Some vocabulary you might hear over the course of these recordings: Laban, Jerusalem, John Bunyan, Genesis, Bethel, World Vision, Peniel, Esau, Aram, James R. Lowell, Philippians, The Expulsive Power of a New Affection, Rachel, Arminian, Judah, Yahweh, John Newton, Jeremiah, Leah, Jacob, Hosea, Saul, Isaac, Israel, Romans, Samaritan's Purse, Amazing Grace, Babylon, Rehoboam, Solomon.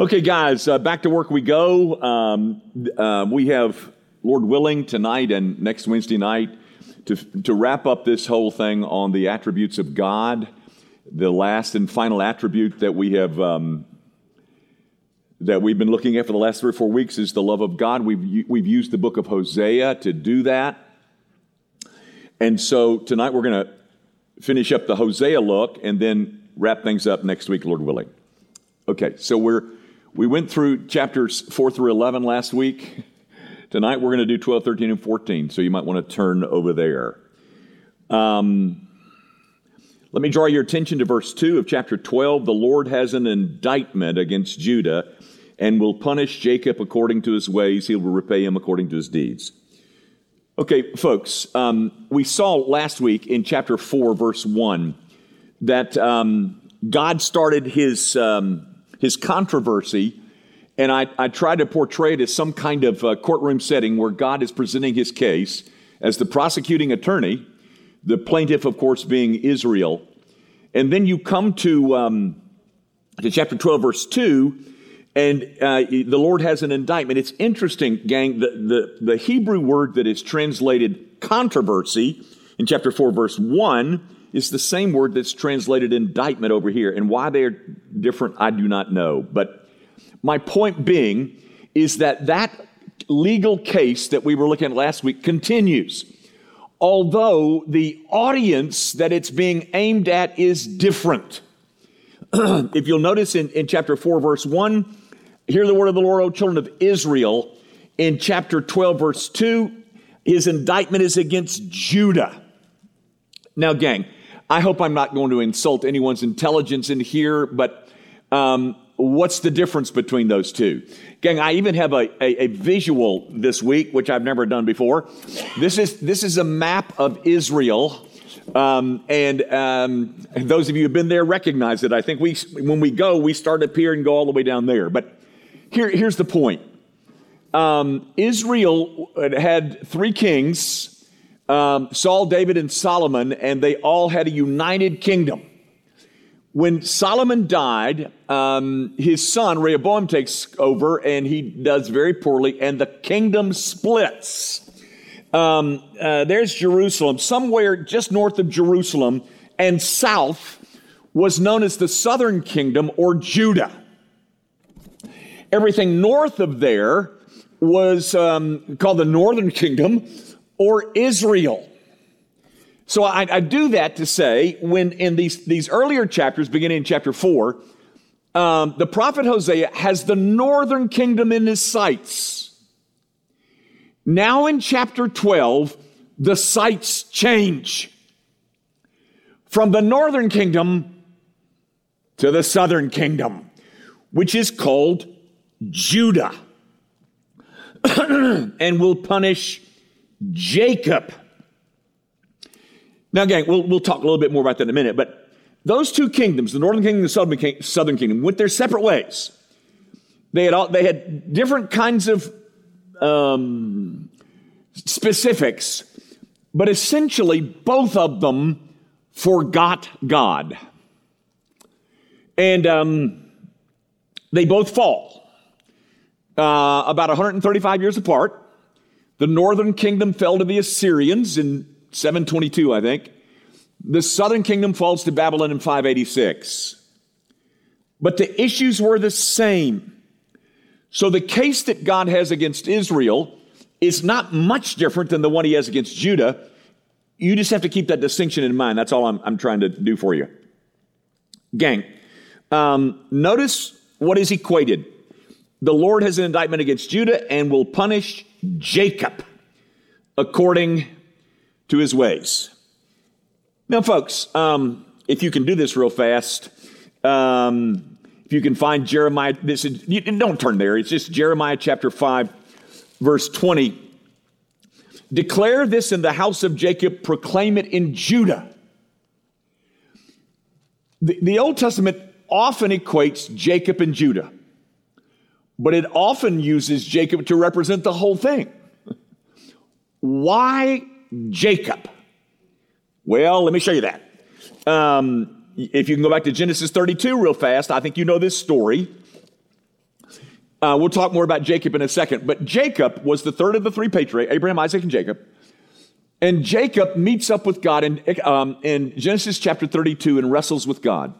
Okay, guys, back to work we go. We have, Lord willing, tonight and next Wednesday night to wrap up this whole thing on the attributes of God, the last and final attribute that we have that we've been looking at for the last 3 or 4 weeks is the love of God. We've used the book of Hosea to do that, and so tonight we're going to finish up the Hosea look and then wrap things up next week, Lord willing. Okay, so we went through chapters 4 through 11 last week. Tonight we're going to do 12, 13, and 14, so you might want to turn over there. Let me draw your attention to verse 2 of chapter 12. The Lord has an indictment against Judah and will punish Jacob according to his ways. He will repay him according to his deeds. Okay, folks, we saw last week in chapter 4, verse 1, that God started his controversy, and I try to portray it as some kind of courtroom setting where God is presenting his case as the prosecuting attorney, the plaintiff, of course, being Israel. And then you come to chapter 12, verse 2, and the Lord has an indictment. It's interesting, gang, the Hebrew word that is translated controversy in chapter 4, verse 1, it's the same word that's translated indictment over here, and why they're different, I do not know. But my point being is that legal case that we were looking at last week continues, although the audience that it's being aimed at is different. If you'll notice in chapter 4, verse 1, hear the word of the Lord, O children of Israel. In chapter 12, verse 2, his indictment is against Judah. Now, gang, I hope I'm not going to insult anyone's intelligence in here, but what's the difference between those two? Gang, I even have a visual this week, which I've never done before. This is a map of Israel, and those of you who've been there recognize it. I think when we start up here and go all the way down there. But here's the point. Israel had 3 kings. Saul, David, and Solomon, and they all had a united kingdom. When Solomon died, his son, Rehoboam, takes over, and he does very poorly, and the kingdom splits. There's Jerusalem. Somewhere just north of Jerusalem and south was known as the southern kingdom, or Judah. Everything north of there was called the northern kingdom, or Israel. So I do that to say, when in these earlier chapters, beginning in chapter 4, the prophet Hosea has the northern kingdom in his sights. Now in chapter 12, the sights change from the northern kingdom to the southern kingdom, which is called Judah, and will punish Jacob. Now, gang, we'll talk a little bit more about that in a minute, but those two kingdoms, the northern kingdom and the southern kingdom, went their separate ways. They had different kinds of specifics, but essentially both of them forgot God. And they both fall about 135 years apart. The northern kingdom fell to the Assyrians in 722, I think. The southern kingdom falls to Babylon in 586. But the issues were the same. So the case that God has against Israel is not much different than the one he has against Judah. You just have to keep that distinction in mind. That's all I'm trying to do for you. Gang, notice what is equated. The Lord has an indictment against Judah and will punish Jacob according to his ways. Now, folks, if you can do this real fast, if you can find Jeremiah, don't turn there. It's just Jeremiah chapter 5, verse 20. Declare this in the house of Jacob, proclaim it in Judah. The Old Testament often equates Jacob and Judah, but it often uses Jacob to represent the whole thing. Why Jacob? Well, let me show you that. If you can go back to Genesis 32 real fast, I think you know this story. We'll talk more about Jacob in a second. But Jacob was the third of the three patriarchs, Abraham, Isaac, and Jacob. And Jacob meets up with God in Genesis chapter 32 and wrestles with God.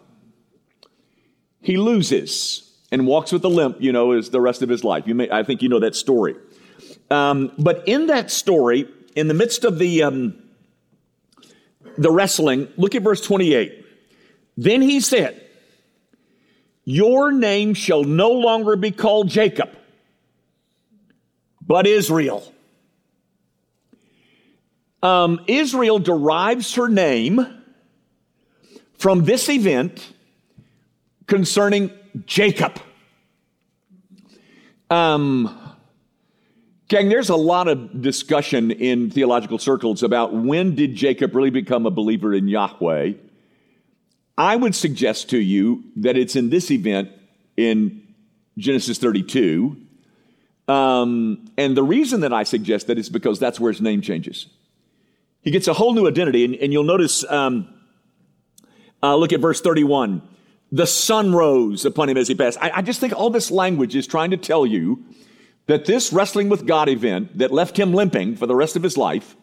He loses and walks with a limp, you know, is the rest of his life. I think you know that story. But in that story, in the midst of the wrestling, look at verse 28. Then he said, "Your name shall no longer be called Jacob, but Israel." Israel derives her name from this event concerning Jacob. Gang, there's a lot of discussion in theological circles about when did Jacob really become a believer in Yahweh. I would suggest to you that it's in this event in Genesis 32. And the reason that I suggest that is because that's where his name changes. He gets a whole new identity. And you'll notice, look at verse 31. The sun rose upon him as he passed. I just think all this language is trying to tell you that this wrestling with God event that left him limping for the rest of his life,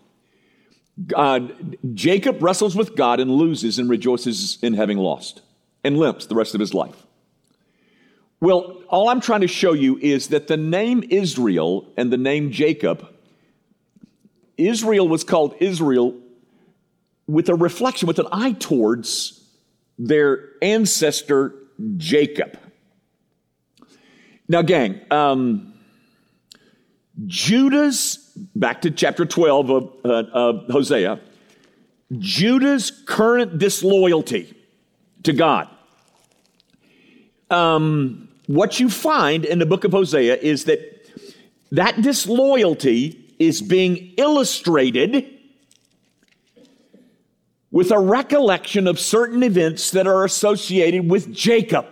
Jacob wrestles with God and loses and rejoices in having lost and limps the rest of his life. Well, all I'm trying to show you is that the name Israel and the name Jacob, Israel was called Israel with a reflection, with an eye towards their ancestor Jacob. Now, gang, Judah's, back to chapter 12 of Hosea, Judah's current disloyalty to God. What you find in the book of Hosea is that disloyalty is being illustrated with a recollection of certain events that are associated with Jacob.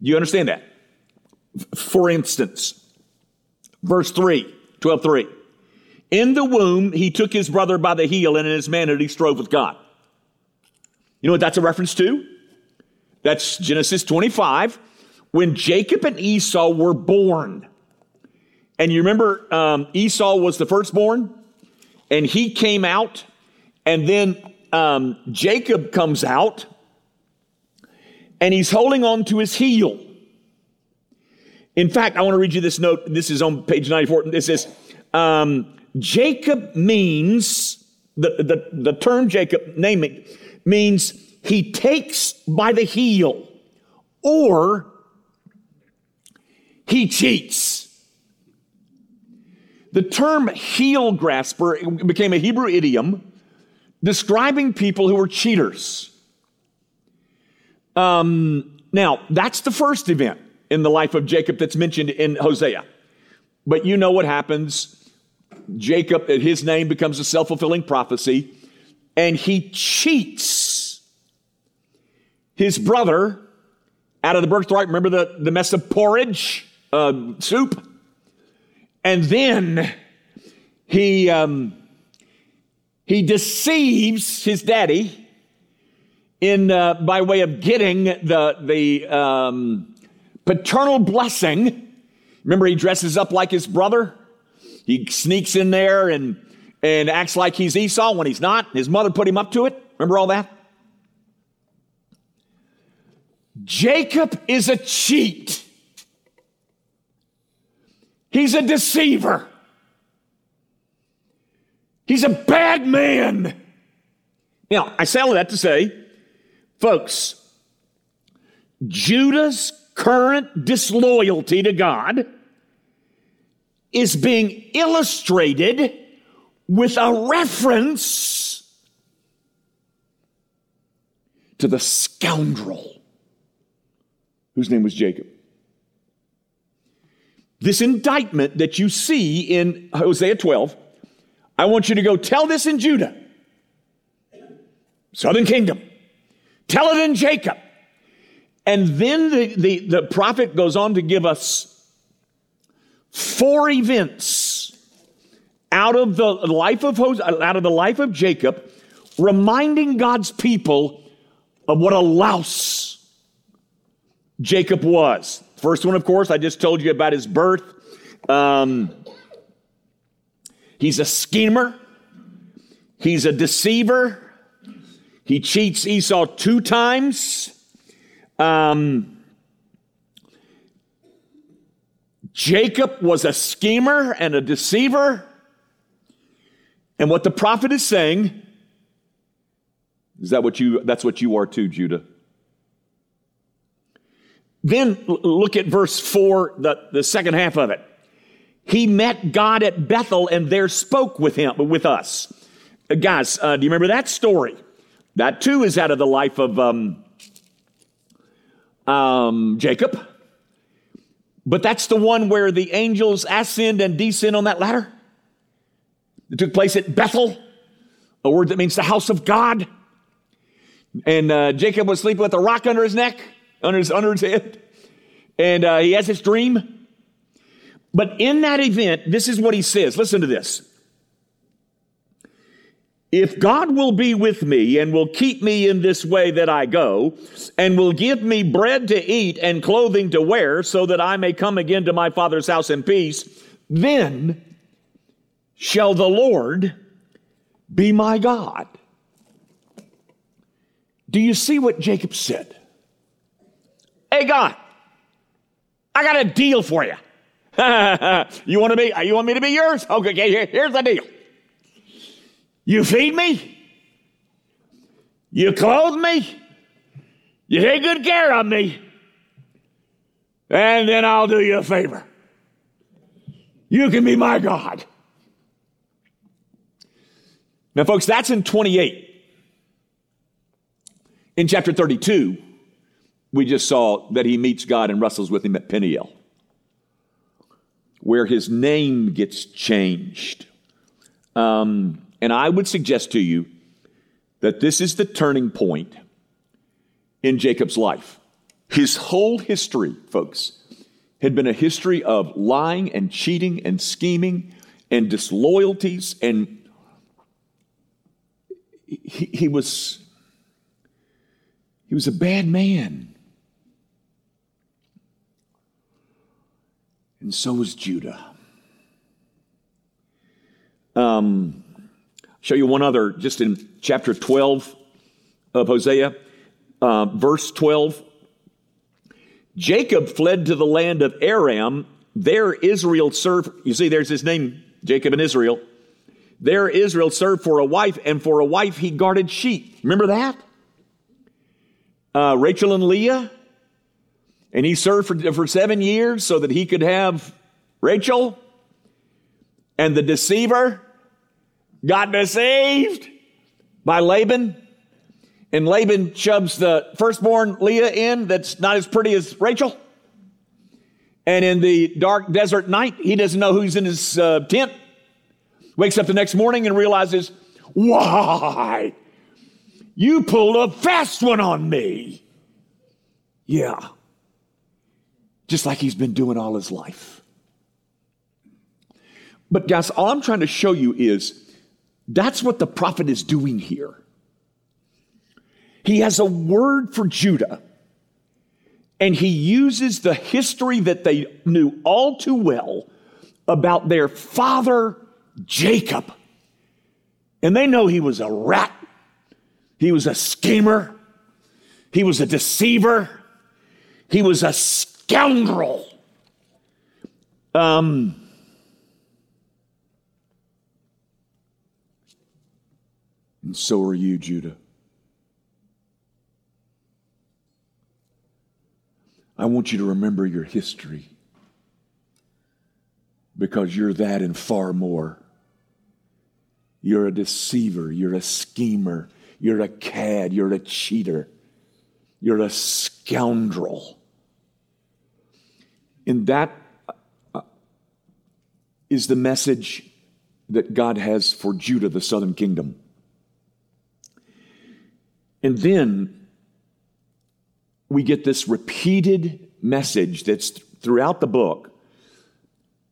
You understand that? For instance, verse 3, 12:3. In the womb, he took his brother by the heel, and in his manhood, he strove with God. You know what that's a reference to? That's Genesis 25, when Jacob and Esau were born. And you remember Esau was the firstborn, and he came out, and then Jacob comes out, and he's holding on to his heel. In fact, I want to read you this note. This is on page 94. It says, Jacob means, the term Jacob, naming, means he takes by the heel or he cheats. The term heel grasper became a Hebrew idiom describing people who were cheaters. Now, that's the first event in the life of Jacob that's mentioned in Hosea. But you know what happens. Jacob, his name becomes a self-fulfilling prophecy, and he cheats his brother out of the birthright. Remember the mess of porridge, soup? And then he deceives his daddy by way of getting the paternal blessing. Remember, he dresses up like his brother. He sneaks in there and acts like he's Esau when he's not. His mother put him up to it. Remember all that? Jacob is a cheat. He's a deceiver. He's a bad man. Now, I say all that to say, folks, Judah's current disloyalty to God is being illustrated with a reference to the scoundrel whose name was Jacob. This indictment that you see in Hosea 12, I want you to go tell this in Judah, southern kingdom. Tell it in Jacob. And then the prophet goes on to give us four events out of the life of Jacob, reminding God's people of what a louse Jacob was. First one, of course, I just told you about his birth. He's a schemer. He's a deceiver. He cheats Esau 2 times. Jacob was a schemer and a deceiver. And what the prophet is saying is that that's what you are too, Judah. Then look at verse 4, the second half of it. He met God at Bethel and there spoke with him, with us. Guys, do you remember that story? That too is out of the life of Jacob. But that's the one where the angels ascend and descend on that ladder. It took place at Bethel, a word that means the house of God. And Jacob was sleeping with a rock under his neck, under his head. And he has his dream. But in that event, this is what he says. Listen to this. If God will be with me and will keep me in this way that I go, and will give me bread to eat and clothing to wear so that I may come again to my father's house in peace, then shall the Lord be my God. Do you see what Jacob said? Hey, God, I got a deal for you. You want me to be yours? Okay, here's the deal. You feed me, you clothe me, you take good care of me, and then I'll do you a favor. You can be my God. Now, folks, that's in 28. In chapter 32, we just saw that he meets God and wrestles with him at Peniel, where his name gets changed. And I would suggest to you that this is the turning point in Jacob's life. His whole history, folks, had been a history of lying and cheating and scheming and disloyalties. And he was a bad man. And so was Judah. Show you one other, just in chapter 12 of Hosea, verse 12. Jacob fled to the land of Aram. There Israel served, you see, there's his name, Jacob and Israel. There Israel served for a wife, and for a wife he guarded sheep. Remember that? Rachel and Leah. And he served for 7 years so that he could have Rachel. And the deceiver got deceived by Laban, and Laban shoves the firstborn Leah in that's not as pretty as Rachel. And in the dark desert night, he doesn't know who's in his tent. Wakes up the next morning and realizes, why? You pulled a fast one on me. Yeah. Just like he's been doing all his life. But guys, all I'm trying to show you is that's what the prophet is doing here. He has a word for Judah, and he uses the history that they knew all too well about their father, Jacob. And they know he was a rat. He was a schemer. He was a deceiver. He was a scoundrel. And so are you, Judah. I want you to remember your history, because you're that and far more. You're a deceiver. You're a schemer. You're a cad. You're a cheater. You're a scoundrel. And that is the message that God has for Judah, the southern kingdom. And then we get this repeated message that's throughout the book,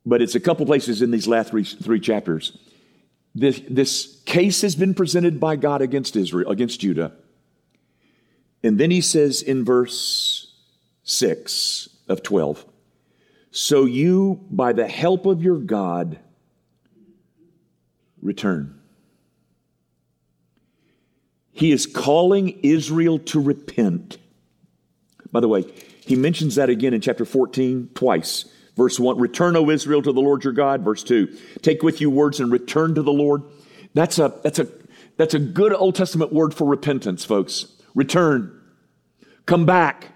but it's a couple places in these last three chapters. This case has been presented by God against Israel, against Judah. And then he says in verse 6 of 12. So you, by the help of your God, return. He is calling Israel to repent. By the way, he mentions that again in chapter 14 twice. Verse 1, return, O Israel, to the Lord your God. Verse 2, take with you words and return to the Lord. That's a good Old Testament word for repentance, folks. Return. Come back.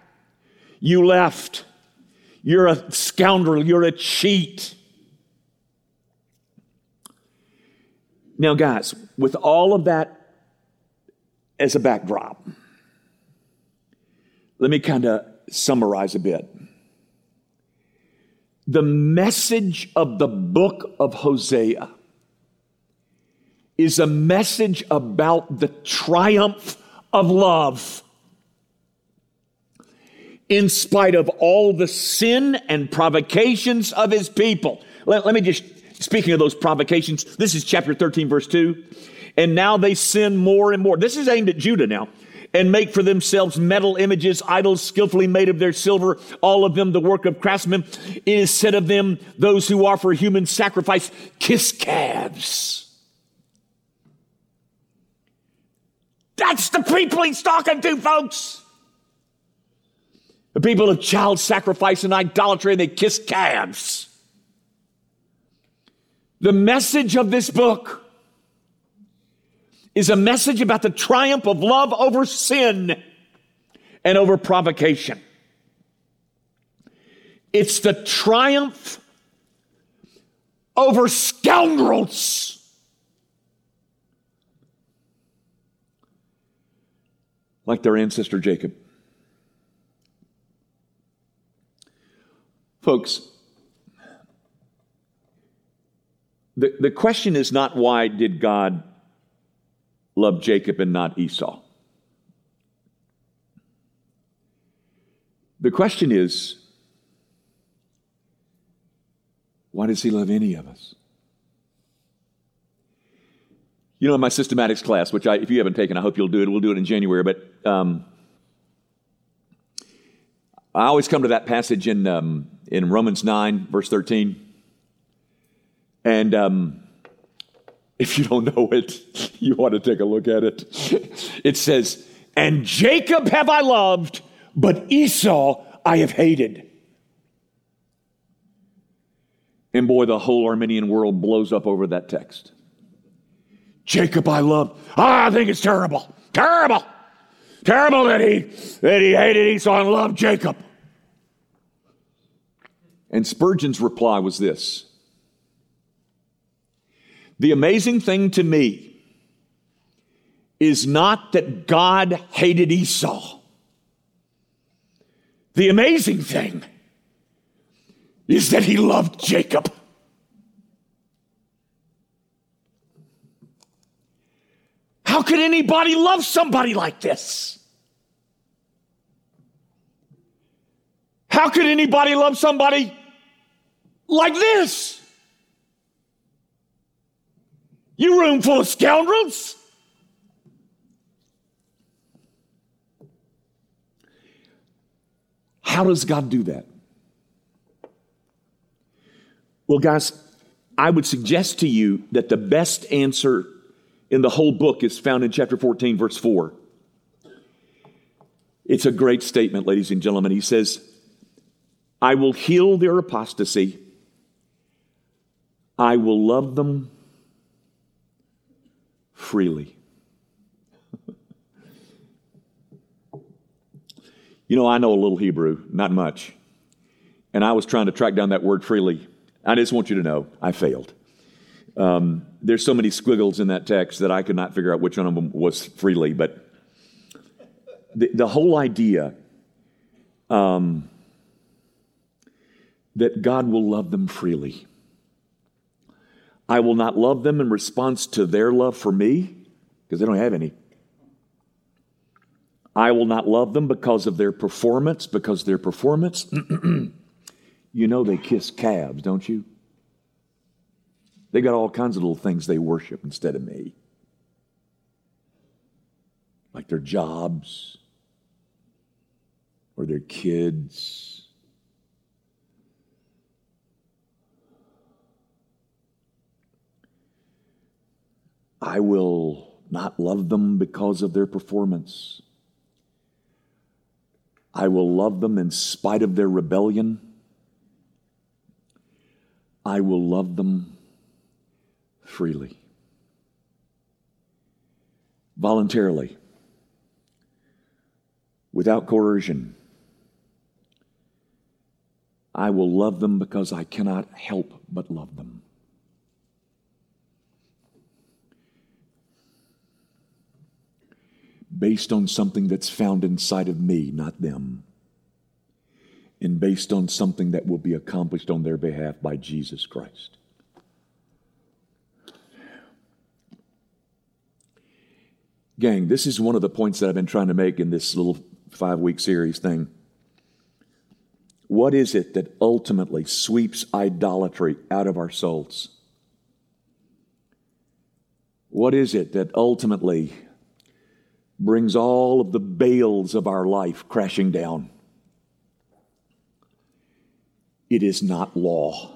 You left. You're a scoundrel. You're a cheat. Now, guys, with all of that as a backdrop, let me kind of summarize a bit. The message of the book of Hosea is a message about the triumph of love. In spite of all the sin and provocations of his people. Let me just, speaking of those provocations, this is chapter 13, verse 2. And now they sin more and more. This is aimed at Judah now. And make for themselves metal images, idols skillfully made of their silver, all of them the work of craftsmen. It is said of them, those who offer human sacrifice, kiss calves. That's the people he's talking to, folks. The people of child sacrifice and idolatry, and they kiss calves. The message of this book is a message about the triumph of love over sin and over provocation. It's the triumph over scoundrels. Like their ancestor Jacob. Folks, the question is not why did God love Jacob and not Esau? The question is, why does he love any of us? You know, in my systematics class, which if you haven't taken, I hope you'll do it. We'll do it in January. But I always come to that passage in Romans 9, verse 13. And if you don't know it, you ought to take a look at it. It says, and Jacob have I loved, but Esau I have hated. And boy, the whole Arminian world blows up over that text. Jacob I loved. I think it's terrible. Terrible. Terrible that he hated Esau and loved Jacob. And Spurgeon's reply was this. The amazing thing to me is not that God hated Esau. The amazing thing is that he loved Jacob. How could anybody love somebody like this? How could anybody love somebody like this? You room full of scoundrels? How does God do that? Well, guys, I would suggest to you that the best answer in the whole book is found in chapter 14, verse 4. It's a great statement, ladies and gentlemen. He says, I will heal their apostasy. I will love them freely. You know, I know a little Hebrew, not much. And I was trying to track down that word freely. I just want you to know, I failed. There's so many squiggles in that text that I could not figure out which one of them was freely, but the whole idea that God will love them freely. I will not love them in response to their love for me, because they don't have any. I will not love them because of their performance, you know they kiss calves, don't you? They got all kinds of little things they worship instead of me. Like their jobs or their kids. I will not love them because of their performance. I will love them in spite of their rebellion. I will love them freely, voluntarily, without coercion. I will love them because I cannot help but love them. Based on something that's found inside of me, not them, and based on something that will be accomplished on their behalf by Jesus Christ. Gang, this is one of the points that I've been trying to make in this little 5-week series thing. What is it that ultimately sweeps idolatry out of our souls? What is it that ultimately brings all of the bales of our life crashing down? It is not law.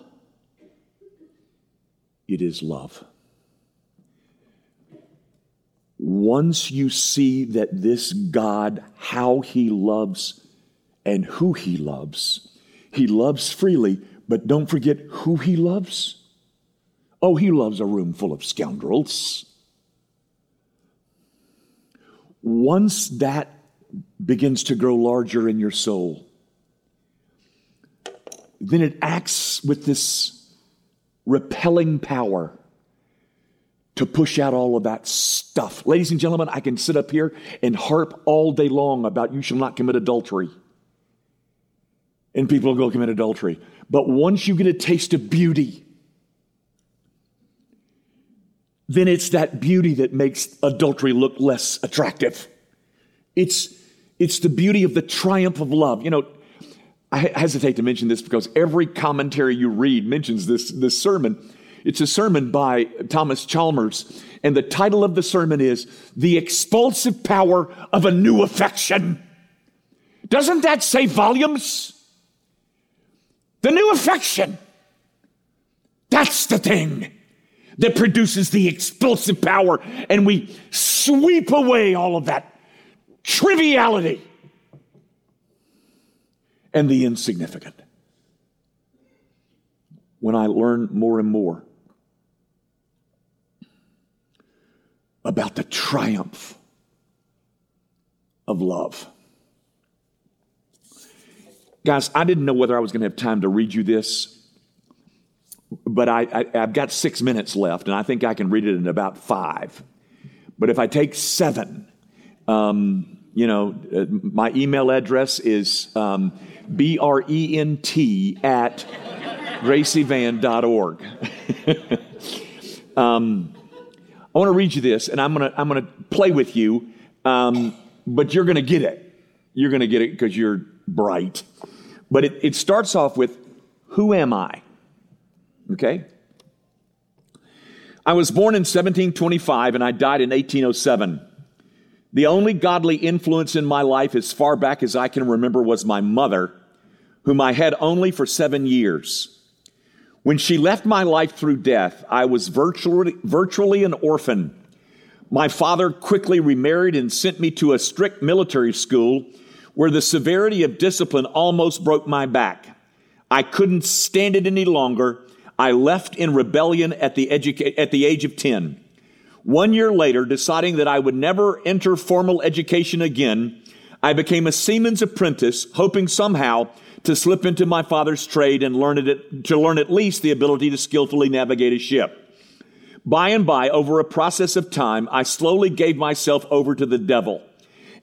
It is love. Once you see that this God, how He loves and who He loves freely, but don't forget who He loves. Oh, He loves a room full of scoundrels. Once that begins to grow larger in your soul, then it acts with this repelling power to push out all of that stuff. Ladies and gentlemen, I can sit up here and harp all day long about you shall not commit adultery. And people will go commit adultery. But once you get a taste of beauty, then it's that beauty that makes adultery look less attractive. It's the beauty of the triumph of love. You know, I hesitate to mention this because every commentary you read mentions this sermon. It's a sermon by Thomas Chalmers, and the title of the sermon is The Expulsive Power of a New Affection. Doesn't that say volumes? The new affection. That's the thing that produces the expulsive power, and we sweep away all of that triviality and the insignificant. When I learn more and more about the triumph of love. Guys, I didn't know whether I was going to have time to read you this, but I've got 6 minutes left, and I think I can read it in about 5. But if I take 7, my email address is brent@gracievan.org. I want to read you this, and I'm going to play with you, but you're going to get it. You're going to get it because you're bright. But it starts off with, who am I? Okay? I was born in 1725 and I died in 1807. The only godly influence in my life as far back as I can remember was my mother, whom I had only for 7 years. When she left my life through death, I was virtually an orphan. My father quickly remarried and sent me to a strict military school where the severity of discipline almost broke my back. I couldn't stand it any longer. I left in rebellion at the age of 10. 1 year later, deciding that I would never enter formal education again, I became a seaman's apprentice, hoping somehow to slip into my father's trade and learn at least the ability to skillfully navigate a ship. By and by, over a process of time, I slowly gave myself over to the devil,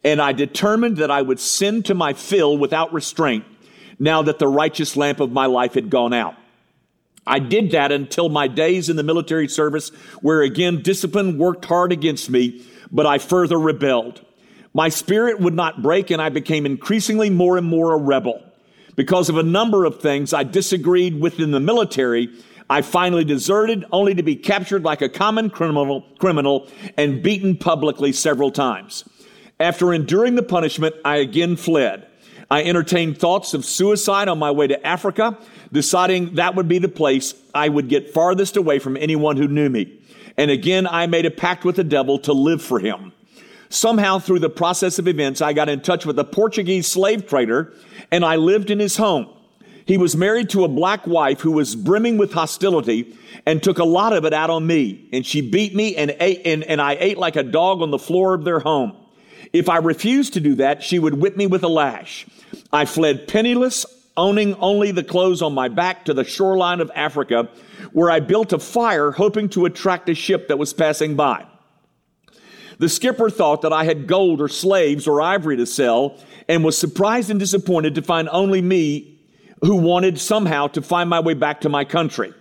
and I determined that I would sin to my fill without restraint, now that the righteous lamp of my life had gone out. I did that until my days in the military service, where again discipline worked hard against me, but I further rebelled. My spirit would not break, and I became increasingly more and more a rebel. Because of a number of things I disagreed with in the military, I finally deserted, only to be captured like a common criminal and beaten publicly several times. After enduring the punishment, I again fled. I entertained thoughts of suicide on my way to Africa, deciding that would be the place I would get farthest away from anyone who knew me. And again, I made a pact with the devil to live for him. Somehow, through the process of events, I got in touch with a Portuguese slave trader, and I lived in his home. He was married to a black wife who was brimming with hostility and took a lot of it out on me. And she beat me and I ate like a dog on the floor of their home. If I refused to do that, she would whip me with a lash. I fled penniless, owning only the clothes on my back, to the shoreline of Africa, where I built a fire, hoping to attract a ship that was passing by. The skipper thought that I had gold or slaves or ivory to sell, and was surprised and disappointed to find only me, who wanted somehow to find my way back to my country.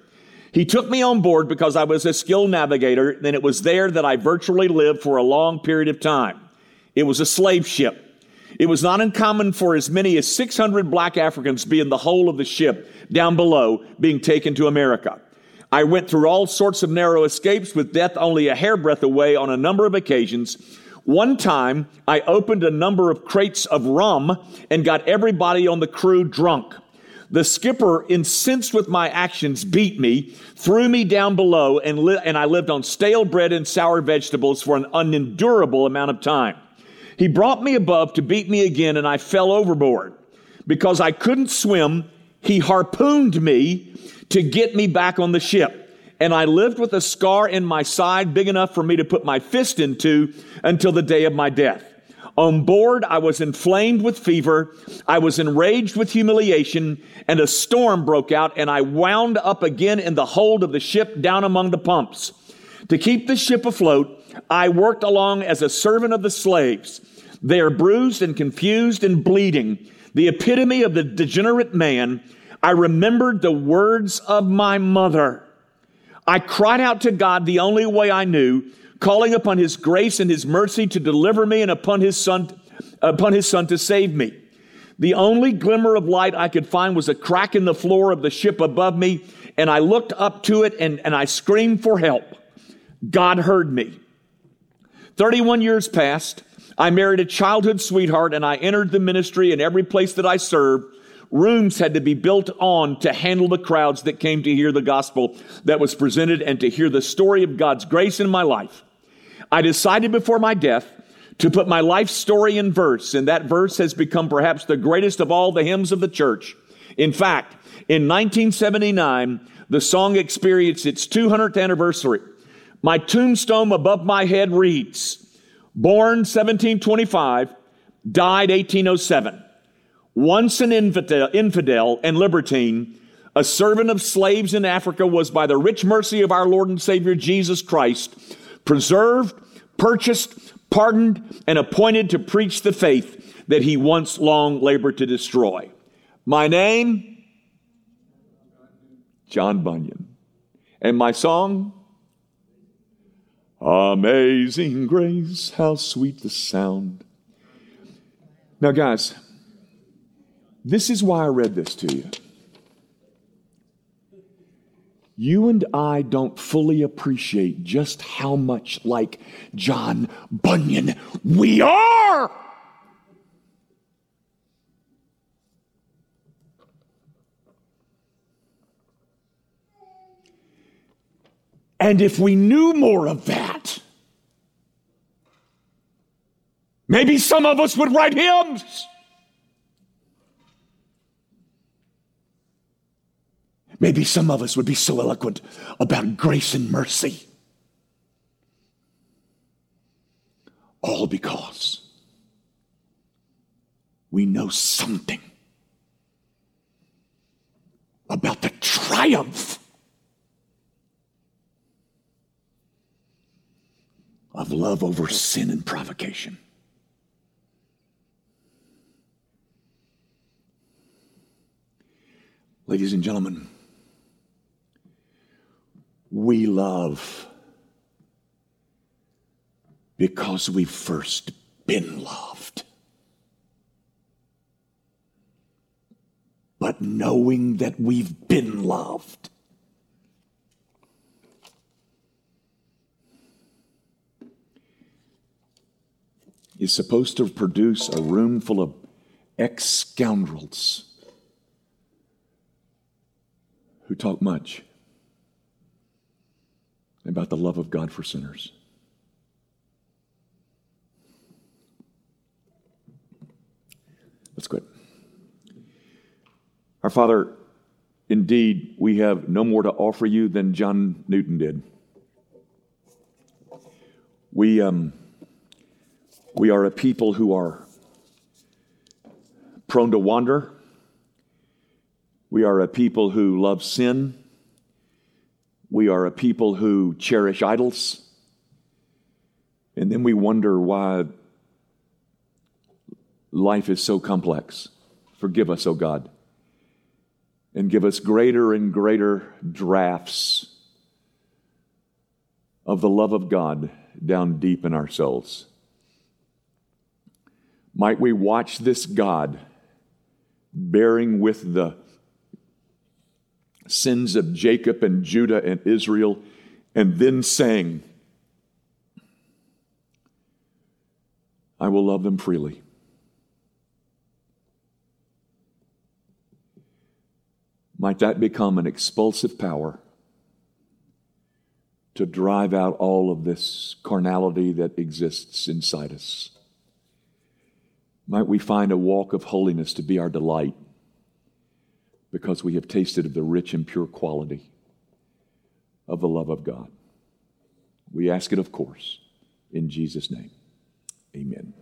He took me on board because I was a skilled navigator, and it was there that I virtually lived for a long period of time. It was a slave ship. It was not uncommon for as many as 600 black Africans to be in the whole of the ship down below, being taken to America. I went through all sorts of narrow escapes, with death only a hairbreadth away on a number of occasions. One time, I opened a number of crates of rum and got everybody on the crew drunk. The skipper, incensed with my actions, beat me, threw me down below, and I lived on stale bread and sour vegetables for an unendurable amount of time. He brought me above to beat me again, and I fell overboard. Because I couldn't swim, he harpooned me to get me back on the ship. And I lived with a scar in my side big enough for me to put my fist into until the day of my death. On board, I was inflamed with fever. I was enraged with humiliation, and a storm broke out, and I wound up again in the hold of the ship down among the pumps. To keep the ship afloat, I worked along as a servant of the slaves. They are bruised and confused and bleeding, the epitome of the degenerate man. I remembered the words of my mother. I cried out to God the only way I knew, calling upon his grace and his mercy to deliver me, and upon his son to save me. The only glimmer of light I could find was a crack in the floor of the ship above me, and I looked up to it, and I screamed for help. God heard me. 31 years passed. I married a childhood sweetheart, and I entered the ministry, and every place that I served, rooms had to be built on to handle the crowds that came to hear the gospel that was presented and to hear the story of God's grace in my life. I decided before my death to put my life story in verse, and that verse has become perhaps the greatest of all the hymns of the church. In fact, in 1979, the song experienced its 200th anniversary. My tombstone above my head reads, born 1725, died 1807. Once an infidel and libertine, a servant of slaves in Africa, was by the rich mercy of our Lord and Savior Jesus Christ preserved, purchased, pardoned, and appointed to preach the faith that he once long labored to destroy. My name, John Bunyan. And my song, Amazing Grace, how sweet the sound. Now, guys, this is why I read this to you. You and I don't fully appreciate just how much like John Bunyan we are. And if we knew more of that, maybe some of us would write hymns. Maybe some of us would be so eloquent about grace and mercy. All because we know something about the triumph of love over sin and provocation. Ladies and gentlemen, we love because we've first been loved. But knowing that we've been loved is supposed to produce a room full of ex-scoundrels who talk much about the love of God for sinners. Let's quit. Our Father, indeed, we have no more to offer you than John Newton did. We are a people who are prone to wander. We are a people who love sin. We are a people who cherish idols. And then we wonder why life is so complex. Forgive us, O God, and give us greater and greater drafts of the love of God down deep in our souls. Might we watch this God bearing with the sins of Jacob and Judah and Israel, and then saying, I will love them freely. Might that become an expulsive power to drive out all of this carnality that exists inside us. Might we find a walk of holiness to be our delight, because we have tasted of the rich and pure quality of the love of God. We ask it, of course, in Jesus' name. Amen.